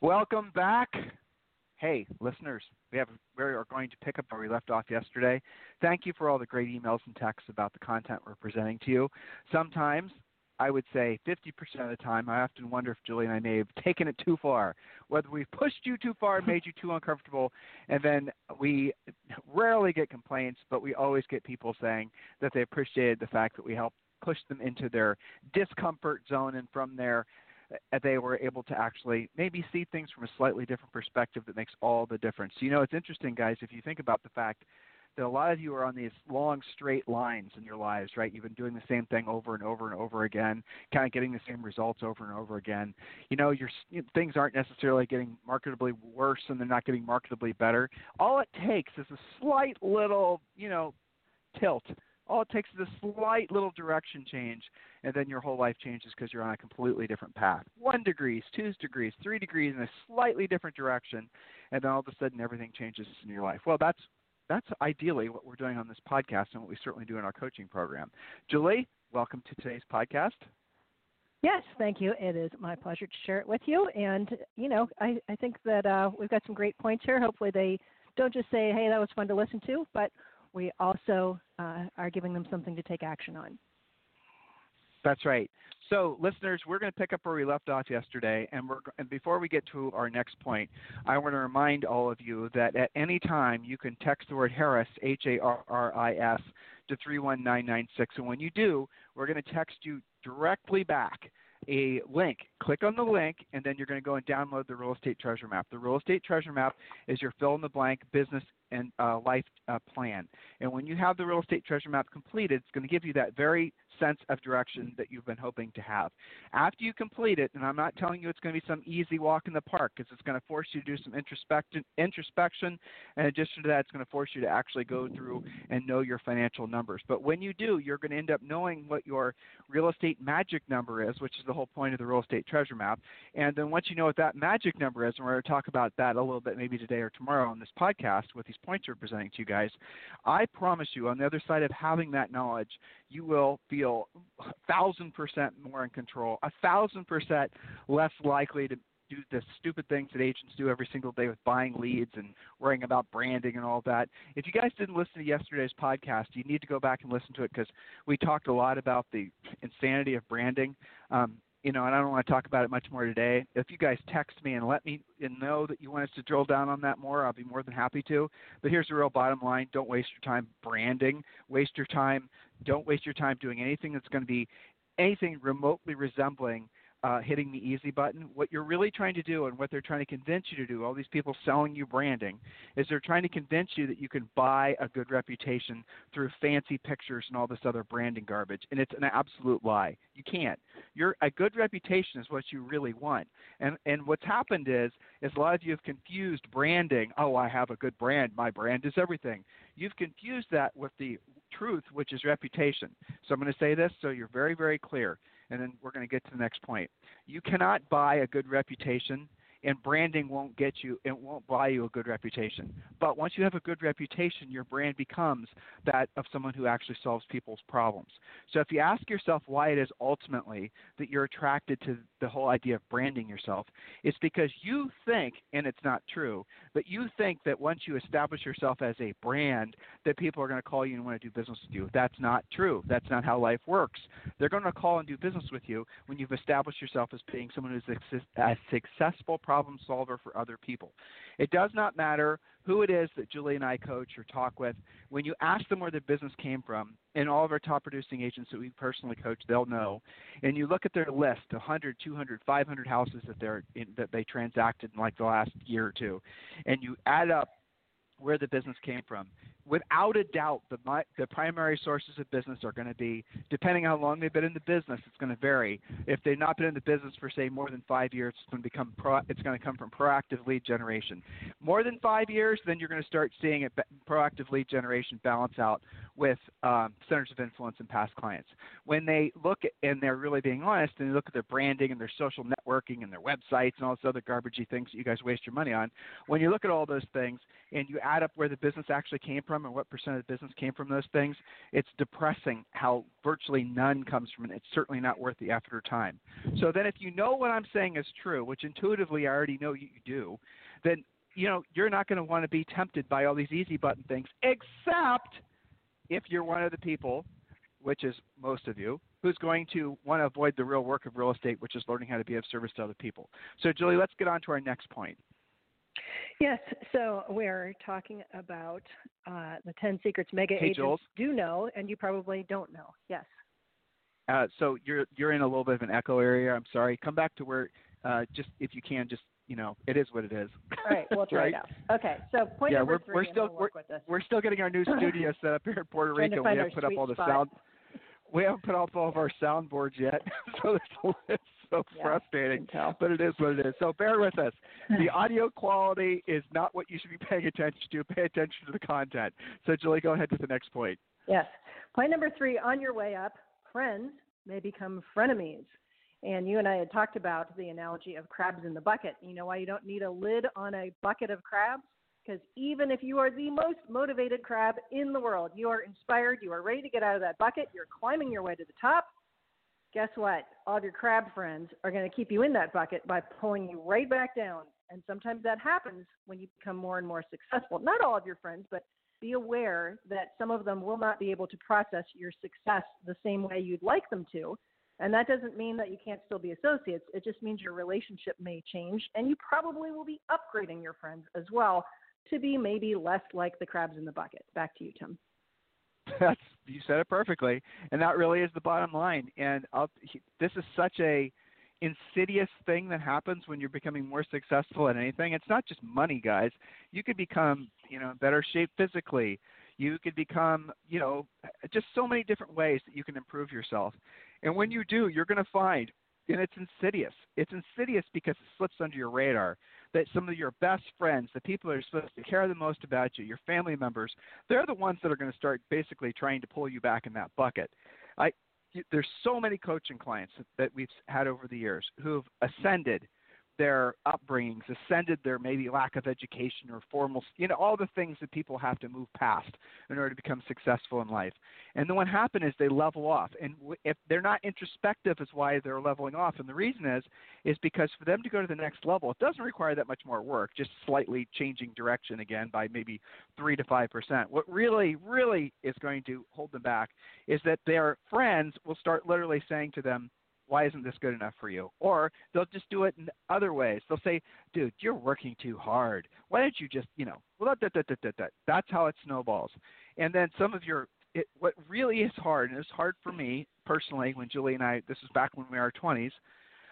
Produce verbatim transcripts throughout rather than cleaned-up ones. Welcome back. Hey, listeners, we, have, we are going to pick up where we left off yesterday. Thank you for all the great emails and texts about the content we're presenting to you. Sometimes, I would say fifty percent of the time, I often wonder if Julie and I may have taken it too far, whether we've pushed you too far and made you too uncomfortable, and then we rarely get complaints, but we always get people saying that they appreciated the fact that we helped push them into their discomfort zone, and from there, they were able to actually maybe see things from a slightly different perspective that makes all the difference. You know, it's interesting, guys, if you think about the fact that a lot of you are on these long, straight lines in your lives, right? You've been doing the same thing over and over and over again, kind of getting the same results over and over again. You know, your things aren't necessarily getting marketably worse, and they're not getting marketably better. All it takes is a slight little, you know, tilt. All it takes is a slight little direction change, and then your whole life changes because you're on a completely different path. One degree, two degrees, three degrees in a slightly different direction, and then all of a sudden everything changes in your life. Well, that's that's ideally what we're doing on this podcast and what we certainly do in our coaching program. Julie, welcome to today's podcast. Yes, thank you. It is my pleasure to share it with you. And, you know, I, I think that uh, we've got some great points here. Hopefully they don't just say, hey, that was fun to listen to, but we also uh, are giving them something to take action on. That's right. So, listeners, we're going to pick up where we left off yesterday, and, we're, and before we get to our next point, I want to remind all of you that at any time you can text the word Harris, H A R R I S, to three one nine nine six, and when you do, we're going to text you directly back a link. Click on the link, and then you're going to go and download the Real Estate Treasure Map. The Real Estate Treasure Map is your fill-in-the-blank business and uh, life uh, plan. And when you have the Real Estate Treasure Map completed, it's going to give you that very sense of direction that you've been hoping to have. After you complete it, and I'm not telling you it's going to be some easy walk in the park because it's going to force you to do some introspection. introspection. In addition to that, it's going to force you to actually go through and know your financial numbers. But when you do, you're going to end up knowing what your real estate magic number is, which is the whole point of the Real Estate Treasure Map. And then once you know what that magic number is, and we're going to talk about that a little bit maybe today or tomorrow on this podcast with these points we're presenting to you guys, I promise you on the other side of having that knowledge, you will feel a thousand percent more in control, a thousand percent less likely to do the stupid things that agents do every single day with buying leads and worrying about branding and all that. If you guys didn't listen to yesterday's podcast, you need to go back and listen to it because we talked a lot about the insanity of branding. Um, You know, and I don't want to talk about it much more today. If you guys text me and let me know that you want us to drill down on that more, I'll be more than happy to. But here's the real bottom line. Don't waste your time branding. Waste your time. Don't waste your time doing anything that's going to be anything remotely resembling uh, hitting the easy button. What you're really trying to do and what they're trying to convince you to do, all these people selling you branding, is they're trying to convince you that you can buy a good reputation through fancy pictures and all this other branding garbage. And it's an absolute lie. You can't. Your a good reputation is what you really want. And and what's happened is is a lot of you have confused branding. Oh, I have a good brand. My brand is everything. You've confused that with the truth, which is reputation. So I'm going to say this so you're very, very clear, and then we're going to get to the next point. You cannot buy a good reputation, and branding won't get you, it won't buy you a good reputation. But once you have a good reputation, your brand becomes that of someone who actually solves people's problems. So if you ask yourself why it is ultimately that you're attracted to the whole idea of branding yourself, it's because you think, and it's not true, but you think that once you establish yourself as a brand, that people are going to call you and want to do business with you. That's not true. That's not how life works. They're going to call and do business with you when you've established yourself as being someone who's a successful problem solver for other people. It does not matter who it is that Julie and I coach or talk with. When you ask them where their business came from, and all of our top producing agents that we personally coach, they'll know. And you look at their list, one hundred, two hundred, five hundred houses that, they're in, that they transacted in like the last year or two, and you add up where the business came from. without a doubt, the, the primary sources of business are going to be, depending on how long they've been in the business, it's going to vary. If they've not been in the business for, say, more than five years, it's going to, become pro, it's going to come from proactive lead generation. More than five years, then you're going to start seeing it, proactive lead generation balance out with um, centers of influence and past clients. When they look at, and they're really being honest, and they look at their branding and their social networking and their websites and all this other garbagey things that you guys waste your money on, when you look at all those things and you add up where the business actually came from and what percent of the business came from those things, it's depressing how virtually none comes from it. It's certainly not worth the effort or time. So then if you know what I'm saying is true, which intuitively I already know you do, then you know, you're not going to want to be tempted by all these easy button things, except if you're one of the people, which is most of you, who's going to want to avoid the real work of real estate, which is learning how to be of service to other people. So, Julie, let's get on to our next point. Yes, so we're talking about uh, the ten secrets mega hey, agents Jules. do know, and you probably don't know. Yes. Uh, so you're you're in a little bit of an echo area. I'm sorry. Come back to where, uh, just if you can, just you know, it is what it is. All right, we'll try right? it out. Okay, so point yeah, number we're, three. We're still we'll we're, we're still getting our new studio set up here in Puerto Rico. We haven't put up all the spot. sound. We haven't put up all of our soundboards yet, so it's so yeah, frustrating, but it is what it is. So bear with us. The audio quality is not what you should be paying attention to. Pay attention to the content. So, Julie, go ahead with the next point. Yes. Point number three, on your way up, friends may become frenemies. And you and I had talked about the analogy of crabs in the bucket. You know why you don't need a lid on a bucket of crabs? Because even if you are the most motivated crab in the world, you are inspired, you are ready to get out of that bucket, you're climbing your way to the top, guess what? All of your crab friends are going to keep you in that bucket by pulling you right back down. And sometimes that happens when you become more and more successful. Not all of your friends, but be aware that some of them will not be able to process your success the same way you'd like them to. And that doesn't mean that you can't still be associates. It just means your relationship may change, and you probably will be upgrading your friends as well to be maybe less like the crabs in the bucket. Back to you, Tim. That's, you said it perfectly, and that really is the bottom line. And I'll, this is such a insidious thing that happens when you're becoming more successful at anything. It's not just money, guys. You could become, you know, in better shape physically. You could become, you know, just so many different ways that you can improve yourself. And when you do, you're going to find, and it's insidious. It's insidious because it slips under your radar, that some of your best friends, the people that are supposed to care the most about you, your family members, they're the ones that are going to start basically trying to pull you back in that bucket. I, there's so many coaching clients that we've had over the years who've ascended their upbringings, ascended their maybe lack of education or formal, you know, all the things that people have to move past in order to become successful in life. And then what happened is they level off. And if they're not introspective is why they're leveling off. And the reason is, is because for them to go to the next level, it doesn't require that much more work, just slightly changing direction again by maybe three to five percent. What really, really is going to hold them back is that their friends will start literally saying to them, why isn't this good enough for you? Or they'll just do it in other ways. They'll say, dude, you're working too hard. Why don't you just, you know, well, that, that, that, that, that. That's how it snowballs. And then some of your, it, what really is hard, and it's hard for me personally when Julie and I, this was back when we were in our twenties,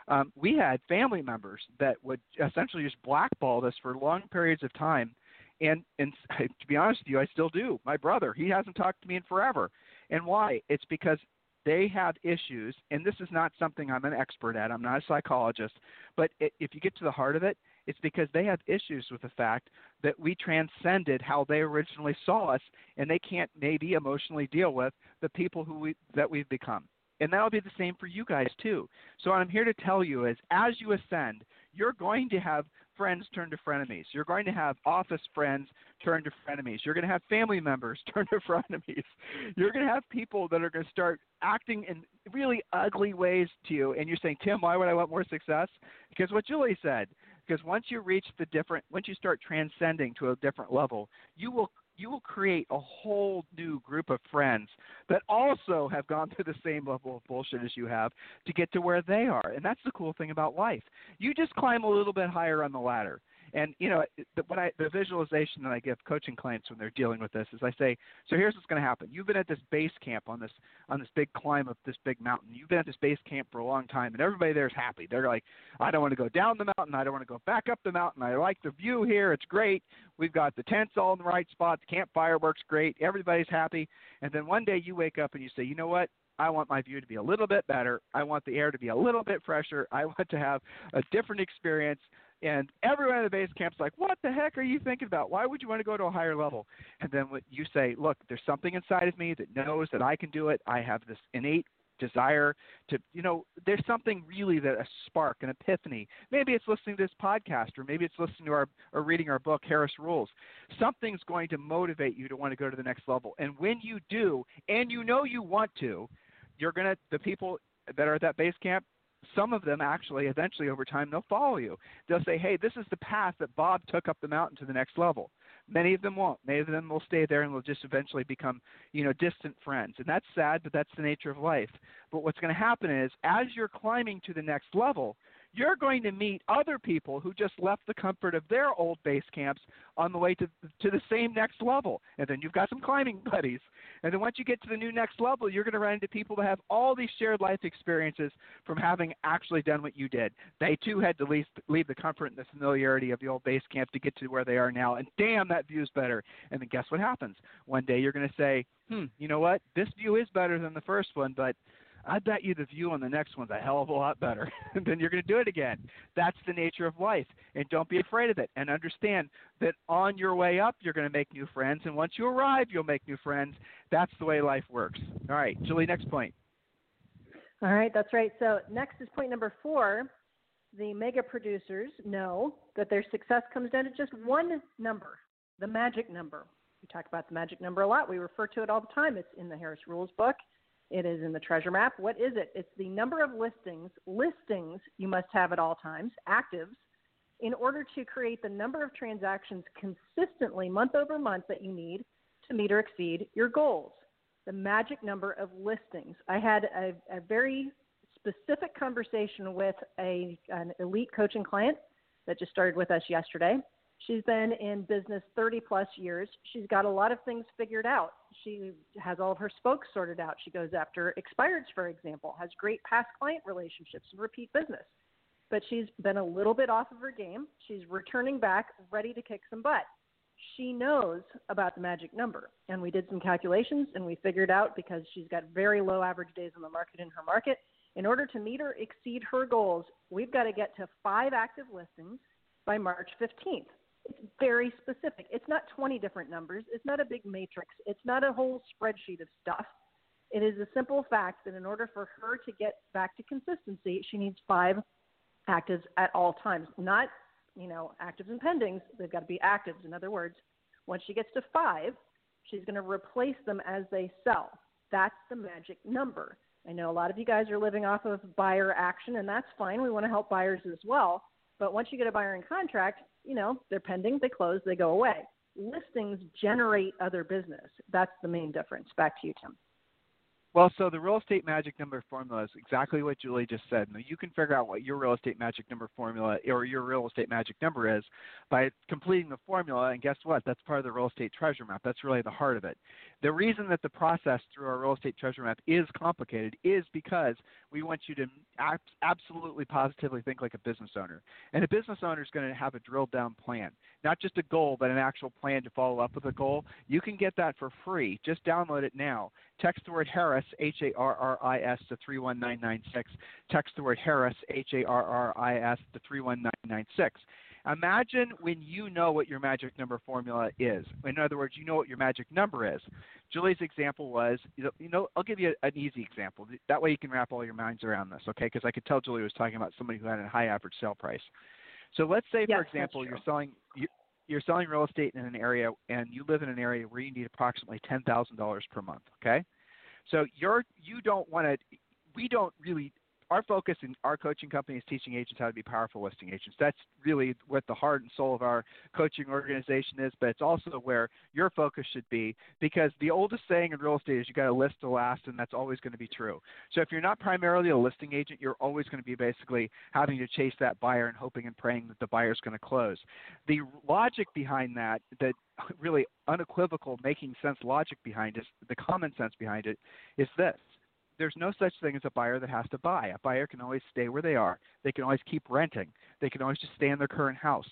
um, we had family members that would essentially just blackball us for long periods of time. And, and to be honest with you, I still do. My brother, he hasn't talked to me in forever. And why? It's because they have issues, and this is not something I'm an expert at. I'm not a psychologist. But it, if you get to the heart of it, it's because they have issues with the fact that we transcended how they originally saw us, and they can't maybe emotionally deal with the people who we, that we've become. And that'll be the same for you guys too. So what I'm here to tell you is as you ascend, you're going to have friends turn to frenemies. You're going to have office friends turn to frenemies. You're going to have family members turn to frenemies. You're going to have people that are going to start acting in really ugly ways to you. And you're saying, Tim, why would I want more success? Because what Julie said, because once you reach the different, once you start transcending to a different level, you will you will create a whole new group of friends that also have gone through the same level of bullshit as you have to get to where they are. And that's the cool thing about life. You just climb a little bit higher on the ladder. And, you know, the, when I, the visualization that I give coaching clients when they're dealing with this is I say, so here's what's going to happen. You've been at this base camp on this on this big climb up this big mountain. You've been at this base camp for a long time, and everybody there is happy. They're like, I don't want to go down the mountain. I don't want to go back up the mountain. I like the view here. It's great. We've got the tents all in the right spots. Campfire works great. Everybody's happy. And then one day you wake up and you say, you know what? I want my view to be a little bit better. I want the air to be a little bit fresher. I want to have a different experience. And everyone in the base camp's like, what the heck are you thinking about? Why would you want to go to a higher level? And then what you say, look, there's something inside of me that knows that I can do it. I have this innate desire to, you know, there's something really that a spark, an epiphany. Maybe it's listening to this podcast, or maybe it's listening to our, or reading our book, Harris Rules. Something's going to motivate you to want to go to the next level. And when you do, and you know you want to, you're going to, the people that are at that base camp, some of them actually eventually over time, they'll follow you. They'll say, hey, this is the path that Bob took up the mountain to the next level. Many of them won't. Many of them will stay there and will just eventually become, you know, distant friends. And that's sad, but that's the nature of life. But what's going to happen is as you're climbing to the next level, you're going to meet other people who just left the comfort of their old base camps on the way to, to the same next level. And then you've got some climbing buddies. And then once you get to the new next level, you're going to run into people that have all these shared life experiences from having actually done what you did. They too had to leave, leave the comfort and the familiarity of the old base camp to get to where they are now. And damn, that view's better. And then guess what happens? One day you're going to say, hmm, you know what? This view is better than the first one, but I bet you the view on the next one's a hell of a lot better. And then you're going to do it again. That's the nature of life. And don't be afraid of it. And understand that on your way up, you're going to make new friends. And once you arrive, you'll make new friends. That's the way life works. All right, Julie, next point. All right, that's right. So next is point number four. The mega producers know that their success comes down to just one number, the magic number. We talk about the magic number a lot. We refer to it all the time. It's in the Harris Rules book. It is in the treasure map. What is it? It's the number of listings, listings you must have at all times, actives, in order to create the number of transactions consistently month over month that you need to meet or exceed your goals. The magic number of listings. I had a, a very specific conversation with a, an elite coaching client that just started with us yesterday. She's been in business thirty plus years. She's got a lot of things figured out. She has all of her spokes sorted out. She goes after expireds, for example, has great past client relationships and repeat business. But she's been a little bit off of her game. She's returning back, ready to kick some butt. She knows about the magic number. And we did some calculations and we figured out, because she's got very low average days on the market in her market, in order to meet or exceed her goals, we've got to get to five active listings by March fifteenth. It's very specific. It's not twenty different numbers. It's not a big matrix. It's not a whole spreadsheet of stuff. It is a simple fact that in order for her to get back to consistency, she needs five actives at all times. Not, you know, actives and pendings. They've got to be actives. In other words, once she gets to five, she's going to replace them as they sell. That's the magic number. I know a lot of you guys are living off of buyer action, and that's fine. We want to help buyers as well. But once you get a buyer in contract, you know, they're pending, they close, they go away. Listings generate other business. That's the main difference. Back to you, Tim. Well, so the real estate magic number formula is exactly what Julie just said. Now, you can figure out what your real estate magic number formula or your real estate magic number is by completing the formula. And guess what? That's part of the real estate treasure map. That's really the heart of it. The reason that the process through our real estate treasure map is complicated is because we want you to absolutely positively think like a business owner. And a business owner is going to have a drilled down plan, not just a goal, but an actual plan to follow up with a goal. You can get that for free. Just download it now. Text the word Harris, H A R R I S, to three one nine nine six. Text the word Harris, H A R R I S, to three one nine nine six. Imagine when you know what your magic number formula is. In other words, you know what your magic number is. Julie's example was, you know, I'll give you an easy example. That way you can wrap all your minds around this, okay? Because I could tell Julie was talking about somebody who had a high average sale price. So let's say, yes, for example, you're selling you, you're selling real estate in an area, and you live in an area where you need approximately ten thousand dollars per month, okay? So you're, you don't want to – we don't really our focus in our coaching company is teaching agents how to be powerful listing agents. That's really what the heart and soul of our coaching organization is, but it's also where your focus should be, because the oldest saying in real estate is you got to list to last, and that's always going to be true. So if you're not primarily a listing agent, you're always going to be basically having to chase that buyer and hoping and praying that the buyer's going to close. The logic behind that, that really unequivocal making sense logic behind it, the common sense behind it, is this. There's no such thing as a buyer that has to buy. A buyer can always stay where they are. They can always keep renting. They can always just stay in their current house.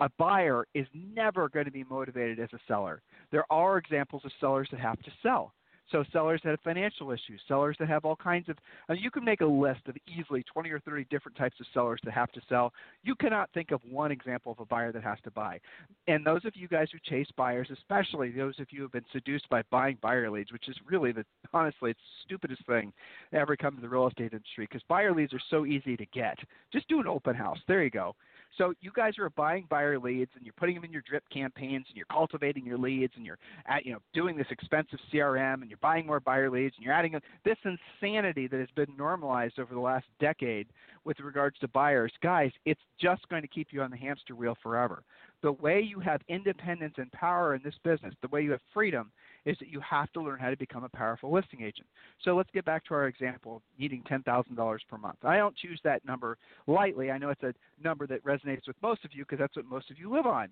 A buyer is never going to be motivated as a seller. There are examples of sellers that have to sell. So sellers that have financial issues, sellers that have all kinds of uh, – you can make a list of easily twenty or thirty different types of sellers that have to sell. You cannot think of one example of a buyer that has to buy. And those of you guys who chase buyers, especially those of you who have been seduced by buying buyer leads, which is really the – honestly, it's the stupidest thing that ever come to the real estate industry, because buyer leads are so easy to get. Just do an open house. There you go. So you guys are buying buyer leads, and you're putting them in your drip campaigns, and you're cultivating your leads, and you're at, you know, doing this expensive C R M, and you're buying more buyer leads, and you're adding a, this insanity that has been normalized over the last decade with regards to buyers. Guys, it's just going to keep you on the hamster wheel forever. The way you have independence and power in this business, the way you have freedom, is that you have to learn how to become a powerful listing agent. So let's get back to our example of needing ten thousand dollars per month. I don't choose that number lightly. I know it's a number that resonates with most of you because that's what most of you live on.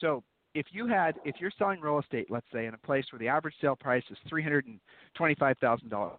So if you had, if you're selling real estate, let's say, in a place where the average sale price is three hundred twenty-five thousand dollars,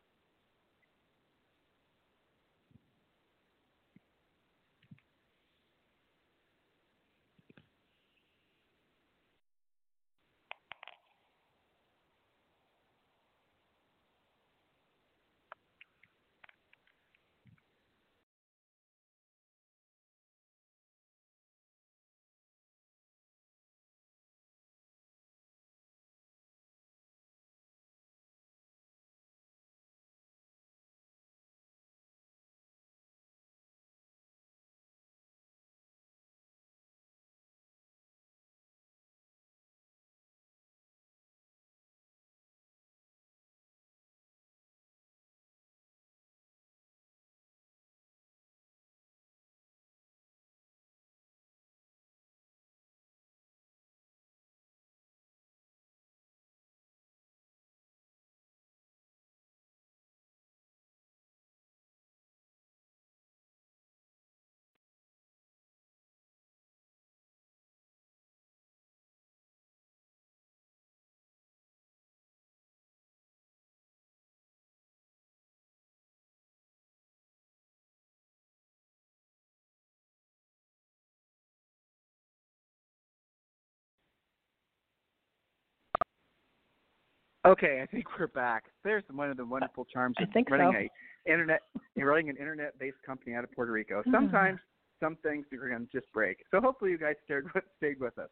Okay, I think we're back. There's one of the wonderful charms of running so. a internet, running an internet-based company out of Puerto Rico. Sometimes mm-hmm. some things you're going to just break. So hopefully you guys stayed with, stayed with us.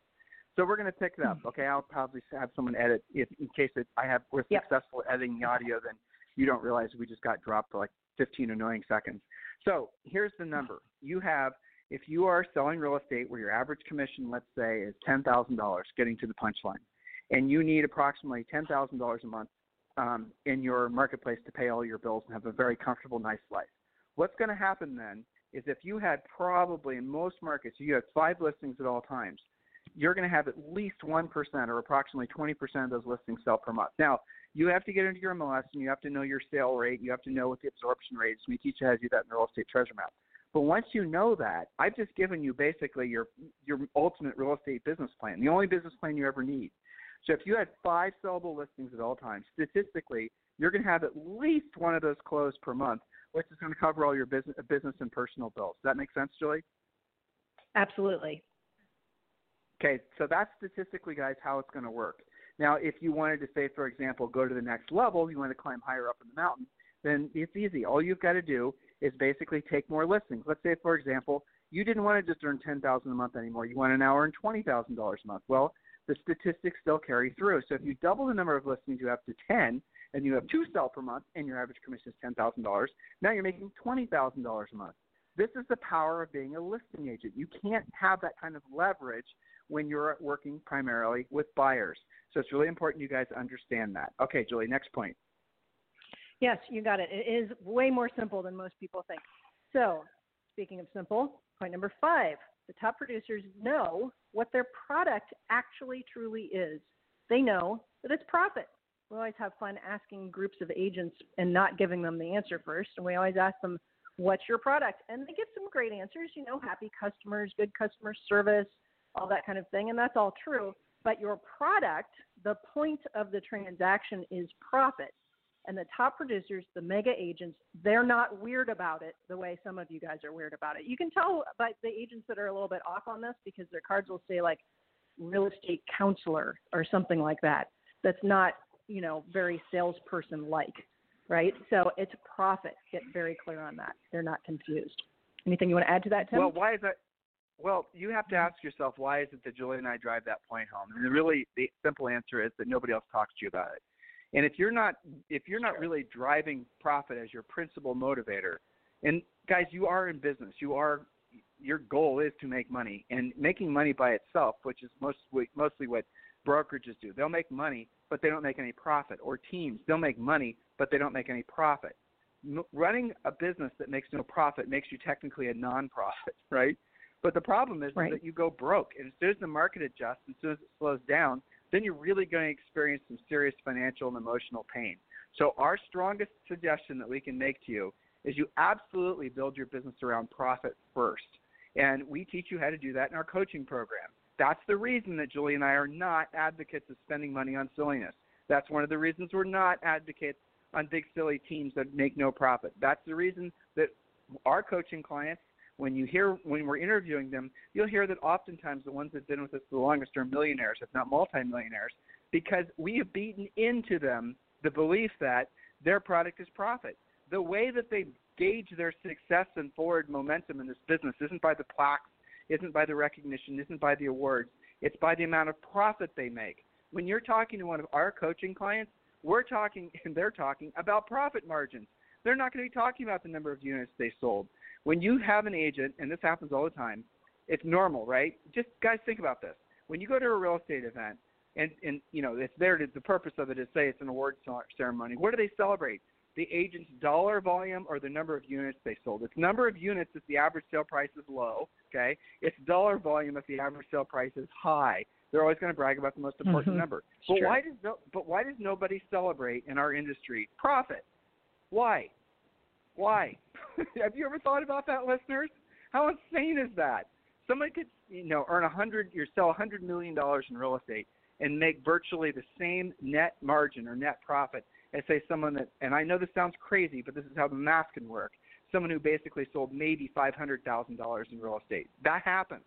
So we're going to pick it up. Okay, I'll probably have someone edit if, in case it, I have we're yep. successful editing the audio. Then you don't realize we just got dropped for like fifteen annoying seconds. So here's the number you have. If you are selling real estate where your average commission, let's say, is ten thousand dollars, getting to the punchline, and you need approximately ten thousand dollars a month um, in your marketplace to pay all your bills and have a very comfortable, nice life. What's going to happen then is if you had probably in most markets, you had five listings at all times, you're going to have at least one percent or approximately twenty percent of those listings sell per month. Now, you have to get into your M L S and you have to know your sale rate. You have to know what the absorption rate is. We teach you how to do that in the Real Estate Treasure Map. But once you know that, I've just given you basically your your ultimate real estate business plan, the only business plan you ever need. So if you had five sellable listings at all times, statistically, you're going to have at least one of those closed per month, which is going to cover all your business, business and personal bills. Does that make sense, Julie? Absolutely. Okay, so that's statistically, guys, how it's going to work. Now, if you wanted to say, for example, go to the next level, you want to climb higher up in the mountain, then it's easy. All you've got to do is basically take more listings. Let's say, for example, you didn't want to just earn ten thousand dollars a month anymore. You want an hour and twenty thousand dollars a month. Well, the statistics still carry through. So if you double the number of listings you have to ten and you have two sell per month and your average commission is ten thousand dollars, now you're making twenty thousand dollars a month. This is the power of being a listing agent. You can't have that kind of leverage when you're working primarily with buyers. So it's really important you guys understand that. Okay, Julie, next point. Yes, you got it. It is way more simple than most people think. So, speaking of simple, point number five, the top producers know what their product actually truly is. They know that it's profit. We always have fun asking groups of agents and not giving them the answer first. And we always ask them, what's your product? And they get some great answers, you know, happy customers, good customer service, all that kind of thing. And that's all true. But your product, the point of the transaction is profit. And the top producers, the mega agents, they're not weird about it the way some of you guys are weird about it. You can tell by the agents that are a little bit off on this because their cards will say like real estate counselor or something like that. That's not, you know, very salesperson-like, right? So it's profit. Get very clear on that. They're not confused. Anything you want to add to that, Tim? Well, why is that? Well, you have to ask yourself, why is it that Julie and I drive that point home? And really the simple answer is that nobody else talks to you about it. And if you're not if you're not really driving profit as your principal motivator, and guys, you are in business. You are your goal is to make money, and making money by itself, which is mostly mostly what brokerages do. They'll make money, but they don't make any profit. Or teams, they'll make money, but they don't make any profit. M- running a business that makes no profit makes you technically a non-profit, right? But the problem is, right. is that you go broke, and as soon as the market adjusts, as soon as it slows down, then you're really going to experience some serious financial and emotional pain. So our strongest suggestion that we can make to you is you absolutely build your business around profit first. And we teach you how to do that in our coaching program. That's the reason that Julie and I are not advocates of spending money on silliness. That's one of the reasons we're not advocates on big, silly teams that make no profit. That's the reason that our coaching clients, When you hear when we're interviewing them, you'll hear that oftentimes the ones that've been with us the longest are millionaires, if not multimillionaires, because we have beaten into them the belief that their product is profit. The way that they gauge their success and forward momentum in this business isn't by the plaques, isn't by the recognition, isn't by the awards. It's by the amount of profit they make. When you're talking to one of our coaching clients, we're talking and they're talking about profit margins. They're not going to be talking about the number of units they sold. When you have an agent, and this happens all the time, it's normal, right? Just, guys, think about this. When you go to a real estate event, and, and you know, it's there to, the purpose of it is, say, it's an award ceremony, what do they celebrate? The agent's dollar volume or the number of units they sold. It's number of units if the average sale price is low, okay? It's dollar volume if the average sale price is high. They're always going to brag about the most important mm-hmm. number. But sure. why does no, But why does nobody celebrate in our industry profit? Why? Why? Have you ever thought about that, listeners? How insane is that? Somebody could, you know, earn a hundred, or sell a hundred million dollars in real estate and make virtually the same net margin or net profit as, say, someone that. And I know this sounds crazy, but this is how the math can work. Someone who basically sold maybe five hundred thousand dollars in real estate. That happens.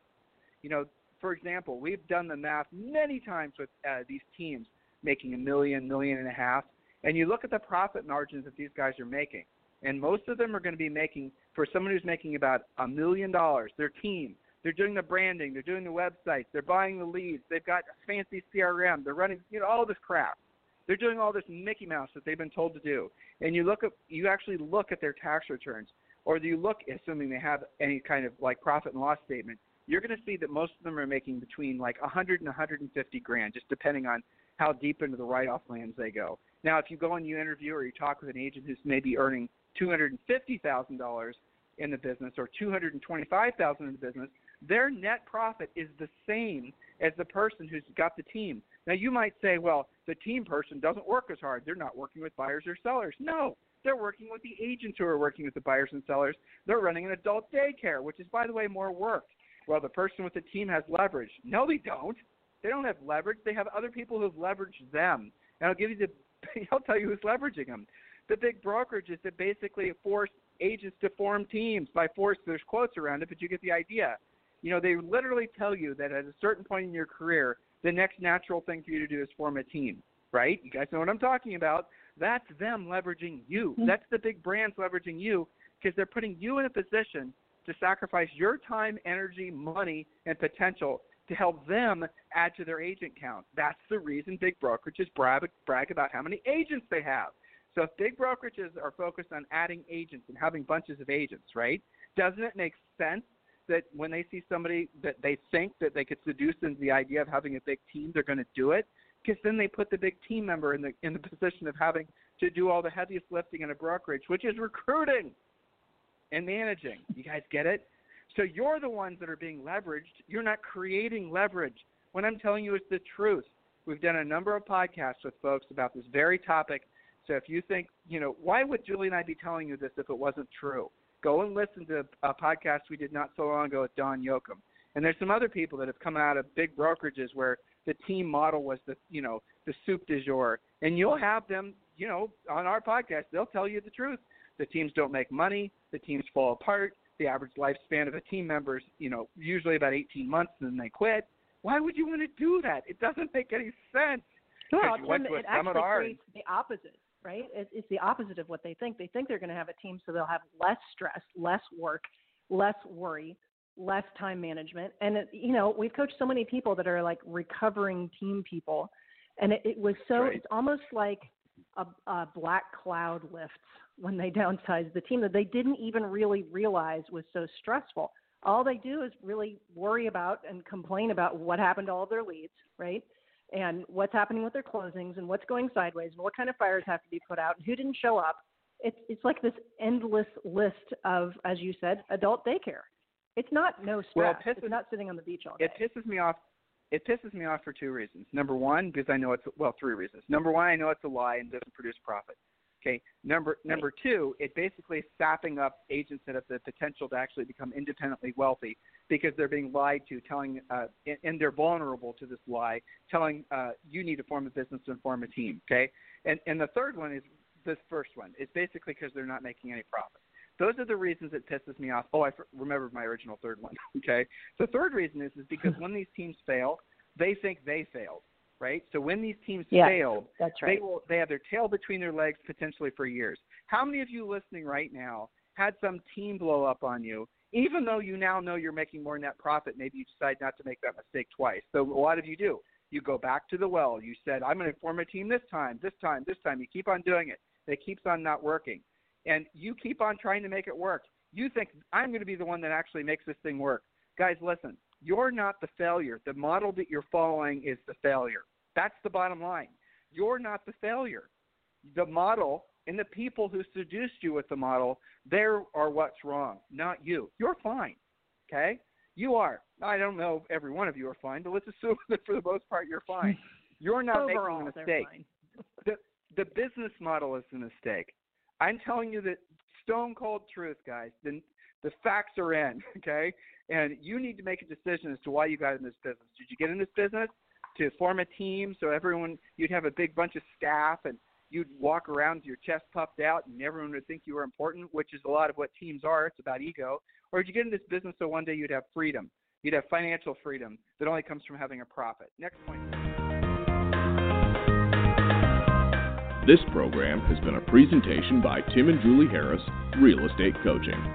You know, for example, we've done the math many times with uh, these teams making a million, million and a half, and you look at the profit margins that these guys are making. And most of them are going to be making, for someone who's making about a million dollars, their team, they're doing the branding, they're doing the websites, they're buying the leads, they've got a fancy C R M, they're running, you know, all this crap. They're doing all this Mickey Mouse that they've been told to do. And you look at, you actually look at their tax returns, or you look, assuming they have any kind of like profit and loss statement, you're going to see that most of them are making between like one hundred and one hundred fifty grand, just depending on how deep into the write-off lands they go. Now, if you go and you interview or you talk with an agent who's maybe earning two hundred fifty thousand dollars in the business or two hundred twenty-five thousand dollars in the business, their net profit is the same as the person who's got the team. Now, you might say, well, the team person doesn't work as hard. They're not working with buyers or sellers. No, they're working with the agents who are working with the buyers and sellers. They're running an adult daycare, which is, by the way, more work. Well, the person with the team has leverage. No, they don't. They don't have leverage. They have other people who have leveraged them. And I'll give you the I'll tell you who's leveraging them. The big brokerages that basically force agents to form teams by force. There's quotes around it, but you get the idea. You know, they literally tell you that at a certain point in your career, the next natural thing for you to do is form a team, right? You guys know what I'm talking about. That's them leveraging you. Mm-hmm. That's the big brands leveraging you because they're putting you in a position to sacrifice your time, energy, money, and potential to help them add to their agent count. That's the reason big brokerages brag, brag about how many agents they have. So if big brokerages are focused on adding agents and having bunches of agents, right, doesn't it make sense that when they see somebody that they think that they could seduce into the idea of having a big team, they're going to do it? Because then they put the big team member in the in the position of having to do all the heaviest lifting in a brokerage, which is recruiting. and managing. You guys get it? So you're the ones that are being leveraged. You're not creating leverage. What I'm telling you is the truth. We've done a number of podcasts with folks about this very topic. So if you think, you know, why would Julie and I be telling you this if it wasn't true? Go and listen to a podcast we did not so long ago with Don Yoakum. And there's some other people that have come out of big brokerages where the team model was the, you know, the soup du jour. And you'll have them, you know, on our podcast, they'll tell you the truth. The teams don't make money. The teams fall apart. The average lifespan of a team member is, you know, usually about eighteen months, and then they quit. Why would you want to do that? It doesn't make any sense. Well, you went to a it actually creates the opposite, right? It, it's the opposite of what they think. They think they're going to have a team so they'll have less stress, less work, less worry, less time management. And, it, you know, we've coached so many people that are like recovering team people. And it, it was so right. – it's almost like a, a black cloud lifts when they downsize the team that they didn't even really realize was so stressful. All they do is really worry about and complain about what happened to all of their leads, right, and what's happening with their closings and what's going sideways and what kind of fires have to be put out and who didn't show up. It's, it's like this endless list of, as you said, adult daycare. It's not no stress. Well, it pisses, it's not sitting on the beach all day. It pisses me off. It pisses me off for two reasons. Number one, because I know it's – well, three reasons. Number one, I know it's a lie and doesn't produce profit. Okay. Number number two, it basically is sapping up agents that have the potential to actually become independently wealthy because they're being lied to, telling, uh, and, and they're vulnerable to this lie, telling uh, you need to form a business and form a team. Okay. And and the third one is this first one. It's basically because they're not making any profit. Those are the reasons it pisses me off. Oh, I f- remembered my original third one. Okay. The third reason is is because when these teams fail, they think they failed. Right? So when these teams yeah, fail, that's right. they will they have their tail between their legs potentially for years. How many of you listening right now had some team blow up on you, even though you now know you're making more net profit? Maybe you decide not to make that mistake twice. So a lot of you do. You go back to the well. You said, I'm going to form a team this time, this time, this time. You keep on doing it. It keeps on not working. And you keep on trying to make it work. You think, I'm going to be the one that actually makes this thing work. Guys, listen. You're not the failure. The model that you're following is the failure. That's the bottom line. You're not the failure. The model and the people who seduced you with the model, they are what's wrong, not you. You're fine, okay? You are. I don't know if every one of you are fine, but let's assume that for the most part you're fine. You're not Overall, making a mistake. The, the business model is a mistake. I'm telling you the stone cold truth, guys. The, the facts are in, okay? And you need to make a decision as to why you got in this business. Did you get in this business to form a team so everyone – you'd have a big bunch of staff and you'd walk around with your chest puffed out and everyone would think you were important, which is a lot of what teams are. It's about ego. Or did you get in this business so one day you'd have freedom? You'd have financial freedom that only comes from having a profit. Next point. This program has been a presentation by Tim and Julie Harris, Real Estate Coaching.